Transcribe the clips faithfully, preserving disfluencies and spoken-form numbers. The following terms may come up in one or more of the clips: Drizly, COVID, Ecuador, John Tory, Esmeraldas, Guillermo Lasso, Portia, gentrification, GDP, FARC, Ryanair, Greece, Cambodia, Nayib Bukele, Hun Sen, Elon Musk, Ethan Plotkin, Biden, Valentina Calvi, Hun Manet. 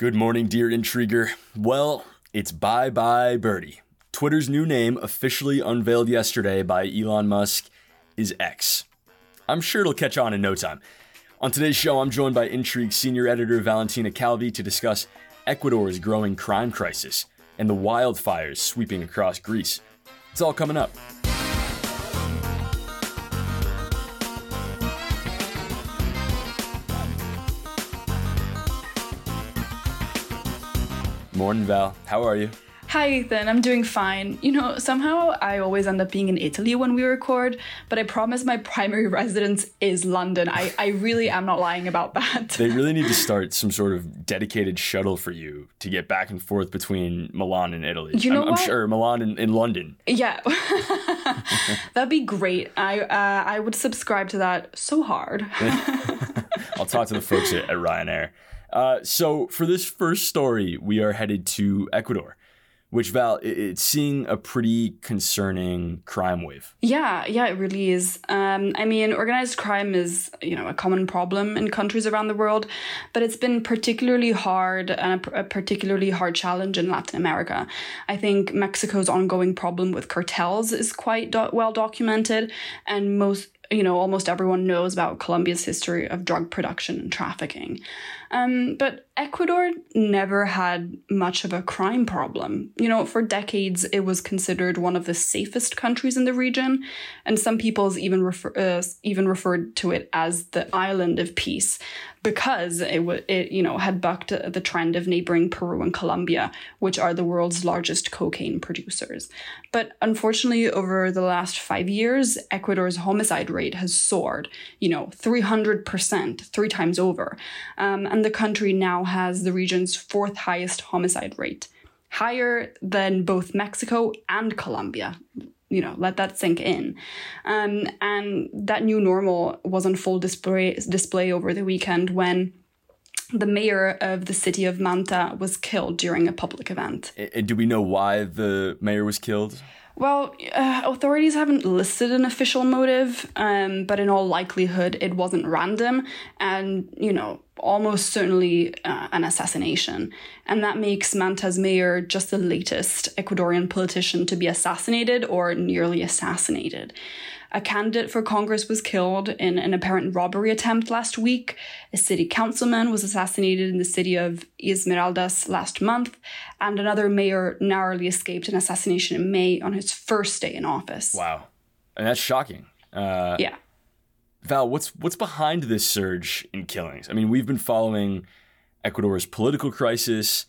Good morning, dear intriguer. Well, it's bye-bye birdie. Twitter's new name, officially unveiled yesterday by Elon Musk, is X. I'm sure it'll catch on in no time. On today's show, I'm joined by Intrigue senior editor Valentina Calvi to discuss Ecuador's growing crime crisis and the wildfires sweeping across Greece. It's all coming up. Morning, Val. How are you? Hi, Ethan. I'm doing fine. You know, somehow I always end up being in Italy when we record, but I promise my primary residence is London. I, I really am not lying about that. They really need to start some sort of dedicated shuttle for you to get back and forth between Milan and Italy. You know I'm, what? I'm sure Milan and, and London. Yeah. That'd be great. I, uh, I would subscribe to that so hard. I'll talk to the folks at, at Ryanair. Uh, so for this first story, we are headed to Ecuador, which, Val, it's seeing a pretty concerning crime wave. Yeah, yeah, it really is. Um, I mean, organized crime is, you know, a common problem in countries around the world, but it's been particularly hard and a, a particularly hard challenge in Latin America. I think Mexico's ongoing problem with cartels is quite do- well documented, and most you know, almost everyone knows about Colombia's history of drug production and trafficking. Um, but Ecuador never had much of a crime problem. You know, for decades, it was considered one of the safest countries in the region. And some people's even refer, uh, even referred to it as the island of peace because it, w- it, you know, had bucked the trend of neighboring Peru and Colombia, which are the world's largest cocaine producers. But unfortunately, over the last five years, Ecuador's homicide rate rate has soared, you know, three hundred percent, three times over. Um, and the country now has the region's fourth highest homicide rate, higher than both Mexico and Colombia. You know, let that sink in. Um, and that new normal was on full display, display over the weekend when the mayor of the city of Manta was killed during a public event. And do we know why the mayor was killed? Well, uh, authorities haven't listed an official motive, um, but in all likelihood, it wasn't random and, you know, almost certainly uh, an assassination. And that makes Manta's mayor just the latest Ecuadorian politician to be assassinated or nearly assassinated. A candidate for Congress was killed in an apparent robbery attempt last week. A city councilman was assassinated in the city of Esmeraldas last month. And another mayor narrowly escaped an assassination in May on his first day in office. Wow. And that's shocking. Uh, yeah. Val, what's what's behind this surge in killings? I mean, we've been following Ecuador's political crisis.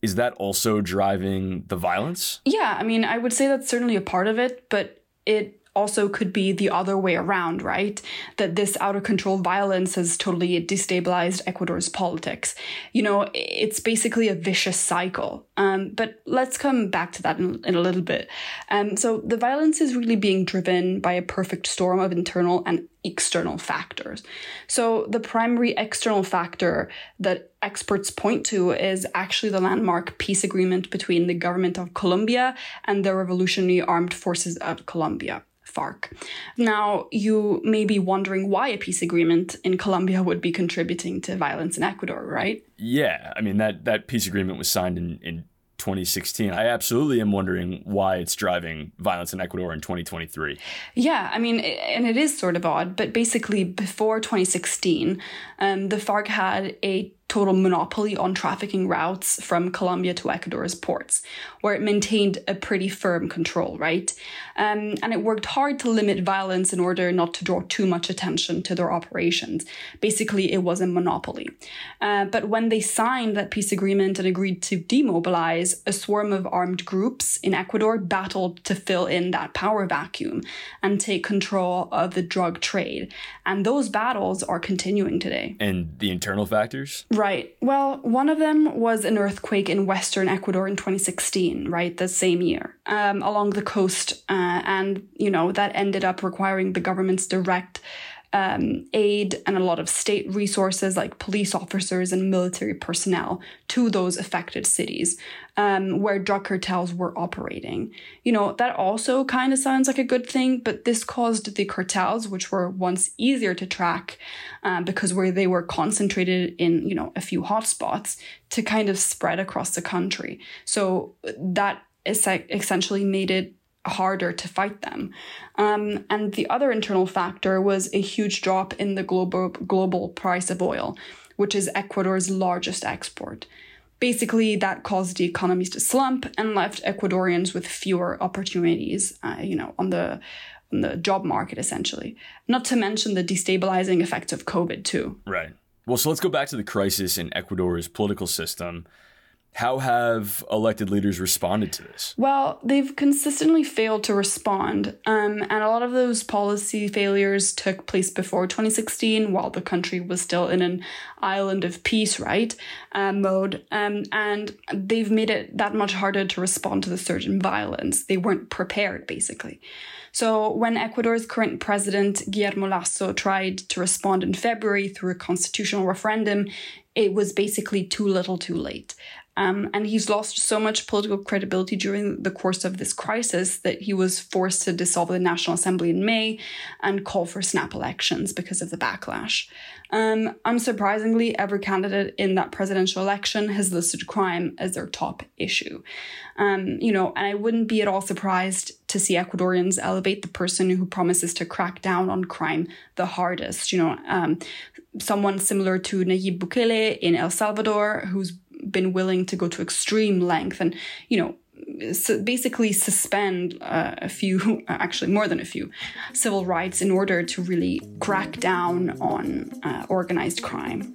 Is that also driving the violence? Yeah, I mean, I would say that's certainly a part of it, but it also could be the other way around, right? That this out-of-control violence has totally destabilized Ecuador's politics. You know, it's basically a vicious cycle. Um, but let's come back to that in, in a little bit. Um, so the violence is really being driven by a perfect storm of internal and external factors. So the primary external factor that experts point to is actually the landmark peace agreement between the government of Colombia and the Revolutionary Armed Forces of Colombia, FARC. Now, you may be wondering why a peace agreement in Colombia would be contributing to violence in Ecuador, right? Yeah, I mean, that, that peace agreement was signed in, in twenty sixteen. I absolutely am wondering why it's driving violence in Ecuador in twenty twenty-three. Yeah, I mean, and it is sort of odd, but basically before twenty sixteen, um, the FARC had a total monopoly on trafficking routes from Colombia to Ecuador's ports, where it maintained a pretty firm control, right? Um, and it worked hard to limit violence in order not to draw too much attention to their operations. Basically, it was a monopoly. Uh, but when they signed that peace agreement and agreed to demobilize, a swarm of armed groups in Ecuador battled to fill in that power vacuum and take control of the drug trade. And those battles are continuing today. And the internal factors? Right. Well, one of them was an earthquake in western Ecuador in twenty sixteen, right? The same year, um, along the coast. Uh, and, you know, that ended up requiring the government's direct um, aid and a lot of state resources like police officers and military personnel to those affected cities um, where drug cartels were operating. You know, that also kind of sounds like a good thing, but this caused the cartels, which were once easier to track um, because where they were concentrated in, you know, a few hotspots, to kind of spread across the country. So that is essentially made it harder to fight them. Um, and the other internal factor was a huge drop in the global global price of oil, which is Ecuador's largest export. Basically, that caused the economies to slump and left Ecuadorians with fewer opportunities, uh, you know, on the on the job market, essentially. Not to mention the destabilizing effects of COVID, too. Right. Well, so let's go back to the crisis in Ecuador's political system. How have elected leaders responded to this? Well, they've consistently failed to respond. Um, and a lot of those policy failures took place before twenty sixteen, while the country was still in an island of peace, right, uh, mode. Um, and they've made it that much harder to respond to the surge in violence. They weren't prepared, basically. So when Ecuador's current president, Guillermo Lasso, tried to respond in February through a constitutional referendum, it was basically too little too late. Um, and he's lost so much political credibility during the course of this crisis that he was forced to dissolve the National Assembly in May and call for snap elections because of the backlash. Um, unsurprisingly, every candidate in that presidential election has listed crime as their top issue. Um, you know, and I wouldn't be at all surprised to see Ecuadorians elevate the person who promises to crack down on crime the hardest. You know, um, someone similar to Nayib Bukele in El Salvador, who's been willing to go to extreme length and, you know, so basically suspend uh, a few, actually more than a few, civil rights in order to really crack down on uh, organized crime.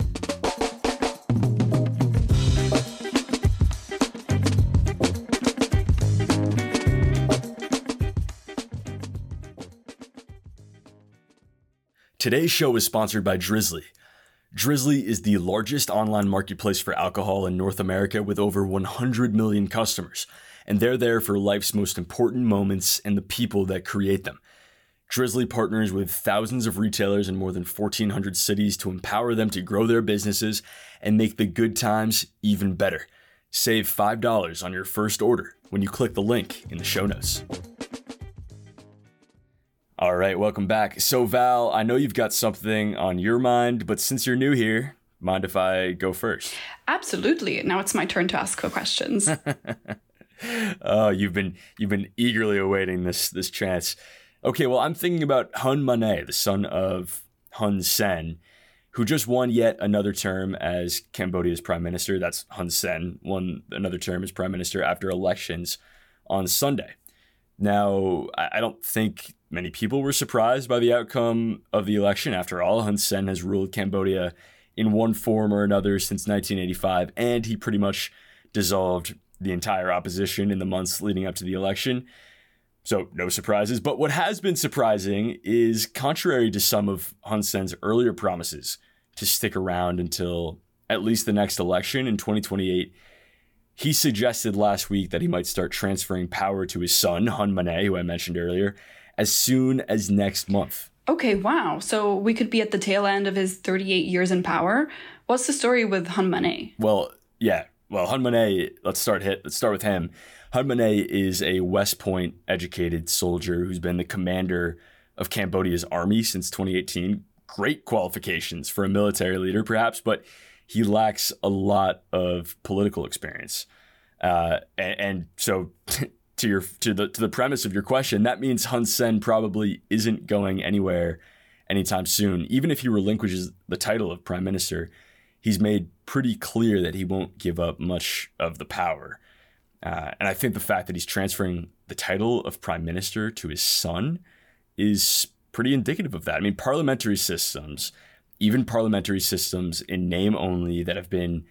Today's show is sponsored by Drizly. Drizly is the largest online marketplace for alcohol in North America with over one hundred million customers, and they're there for life's most important moments and the people that create them. Drizly partners with thousands of retailers in more than fourteen hundred cities to empower them to grow their businesses and make the good times even better. Save five dollars on your first order when you click the link in the show notes. All right, welcome back. So Val, I know you've got something on your mind, but since you're new here, mind if I go first? Absolutely. Now it's my turn to ask questions. oh, you've been you've been eagerly awaiting this this chance. Okay, well, I'm thinking about Hun Manet, the son of Hun Sen, who just won yet another term as Cambodia's prime minister. That's Hun Sen, won another term as prime minister after elections on Sunday. Now, I don't think many people were surprised by the outcome of the election. After all, Hun Sen has ruled Cambodia in one form or another since nineteen eighty-five, and he pretty much dissolved the entire opposition in the months leading up to the election. So no surprises. But what has been surprising is, contrary to some of Hun Sen's earlier promises to stick around until at least the next election in twenty twenty-eight, he suggested last week that he might start transferring power to his son, Hun Manet, who I mentioned earlier, as soon as next month. Okay, wow. So we could be at the tail end of his thirty-eight years in power. What's the story with Hun Manet? Well, yeah. Well, Hun Manet, let's start hit. Let's start with him. Hun Manet is a West Point educated soldier who's been the commander of Cambodia's army since twenty eighteen. Great qualifications for a military leader, perhaps, but he lacks a lot of political experience. Uh, and, and so to your to the to the premise of your question, that means Hun Sen probably isn't going anywhere anytime soon. Even if he relinquishes the title of prime minister, he's made pretty clear that he won't give up much of the power. Uh, and I think the fact that he's transferring the title of prime minister to his son is pretty indicative of that. I mean, parliamentary systems... Even parliamentary systems in name only that have been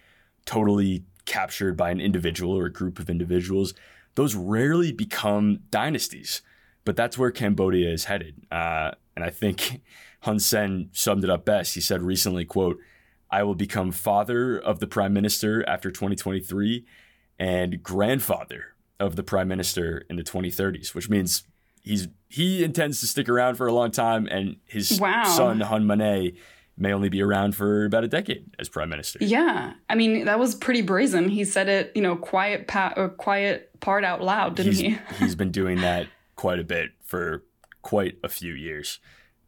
totally captured by an individual or a group of individuals, those rarely become dynasties. But that's where Cambodia is headed. Uh, and I think Hun Sen summed it up best. He said recently, quote, "I will become father of the prime minister after twenty twenty-three and grandfather of the prime minister in the twenty thirties, which means he's he intends to stick around for a long time, and his wow. son Hun Manet may only be around for about a decade as prime minister. Yeah, I mean, that was pretty brazen. He said it, you know, quiet, pa- or quiet part out loud, didn't he's, he? He's been doing that quite a bit for quite a few years.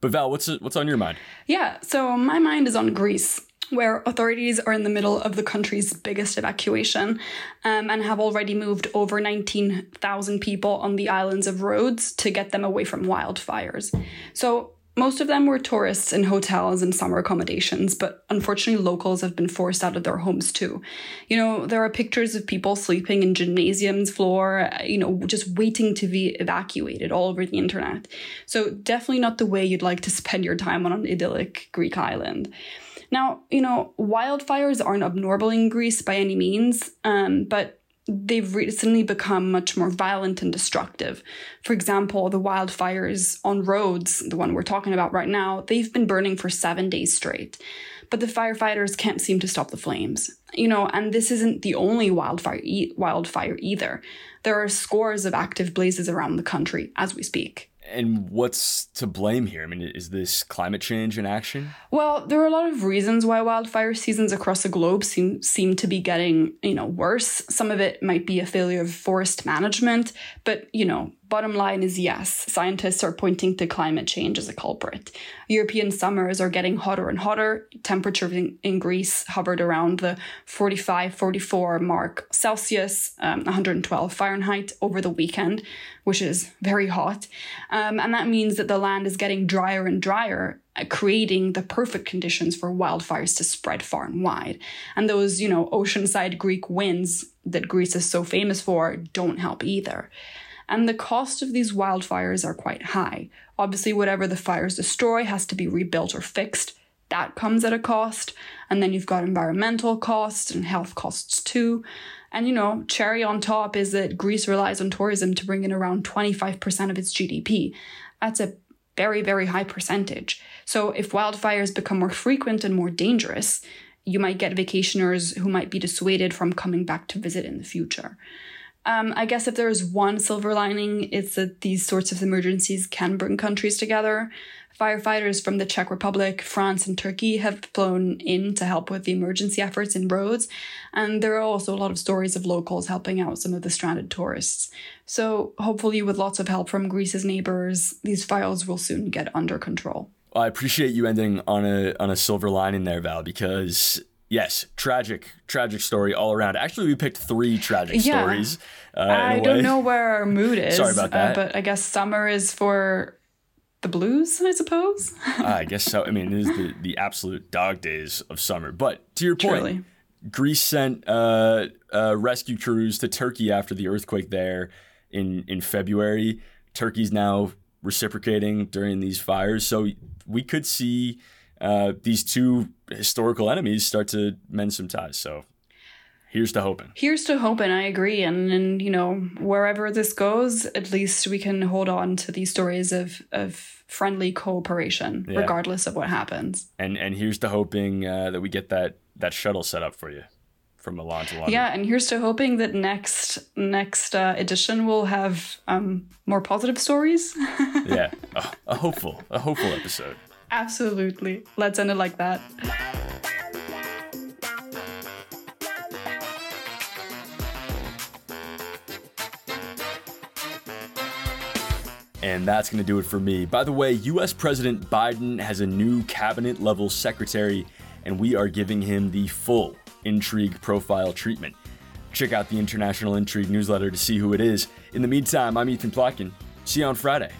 But Val, what's what's on your mind? Yeah, so my mind is on Greece, where authorities are in the middle of the country's biggest evacuation um, and have already moved over nineteen thousand people on the islands of Rhodes to get them away from wildfires. So most of them were tourists in hotels and summer accommodations, but unfortunately locals have been forced out of their homes too. You know, there are pictures of people sleeping in gymnasiums floor, you know, just waiting to be evacuated all over the internet. So definitely not the way you'd like to spend your time on an idyllic Greek island. Now, you know, wildfires aren't abnormal in Greece by any means, um, but they've recently become much more violent and destructive. For example, the wildfires on Rhodes, the one we're talking about right now, they've been burning for seven days straight. But the firefighters can't seem to stop the flames. You know, and this isn't the only wildfire, e- wildfire either. There are scores of active blazes around the country as we speak. And what's to blame here? I mean, is this climate change in action? Well, there are a lot of reasons why wildfire seasons across the globe seem seem to be getting, you know, worse. Some of it might be a failure of forest management, but, you know, bottom line is yes, scientists are pointing to climate change as a culprit. European summers are getting hotter and hotter. Temperatures in, in Greece hovered around the forty-five, forty-four mark Celsius, um, one hundred twelve Fahrenheit over the weekend, which is very hot. Um, and that means that the land is getting drier and drier, creating the perfect conditions for wildfires to spread far and wide. And those, you know, oceanside Greek winds that Greece is so famous for don't help either. And the cost of these wildfires are quite high. Obviously, whatever the fires destroy has to be rebuilt or fixed. That comes at a cost. And then you've got environmental costs and health costs too. And, you know, cherry on top is that Greece relies on tourism to bring in around twenty-five percent of its G D P. That's a very, very high percentage. So if wildfires become more frequent and more dangerous, you might get vacationers who might be dissuaded from coming back to visit in the future. Um, I guess if there is one silver lining, it's that these sorts of emergencies can bring countries together. Firefighters from the Czech Republic, France, and Turkey have flown in to help with the emergency efforts in Rhodes. And there are also a lot of stories of locals helping out some of the stranded tourists. So hopefully with lots of help from Greece's neighbors, these fires will soon get under control. I appreciate you ending on a on a silver lining there, Val, because... yes, tragic, tragic story all around. Actually, we picked three tragic yeah. stories. Uh, I don't know where our mood is. Sorry about that. Uh, but I guess summer is for the blues, I suppose. uh, I guess so. I mean, it is the, the absolute dog days of summer. But to your point, Truly. Greece sent uh, uh, rescue crews to Turkey after the earthquake there in, in February. Turkey's now reciprocating during these fires. So we could see... Uh, these two historical enemies start to mend some ties. So here's to hoping. Here's to hoping. I agree. And, and, you know, wherever this goes, at least we can hold on to these stories of, of friendly cooperation, yeah. regardless of what happens. And and here's to hoping uh, that we get that, that shuttle set up for you from Milan to London. Yeah. And here's to hoping that next, next uh, edition will have um, more positive stories. yeah. A, a hopeful, a hopeful episode. Absolutely. Let's end it like that. And that's going to do it for me. By the way, U S President Biden has a new cabinet-level secretary, and we are giving him the full intrigue profile treatment. Check out the International Intrigue newsletter to see who it is. In the meantime, I'm Ethan Plotkin. See you on Friday.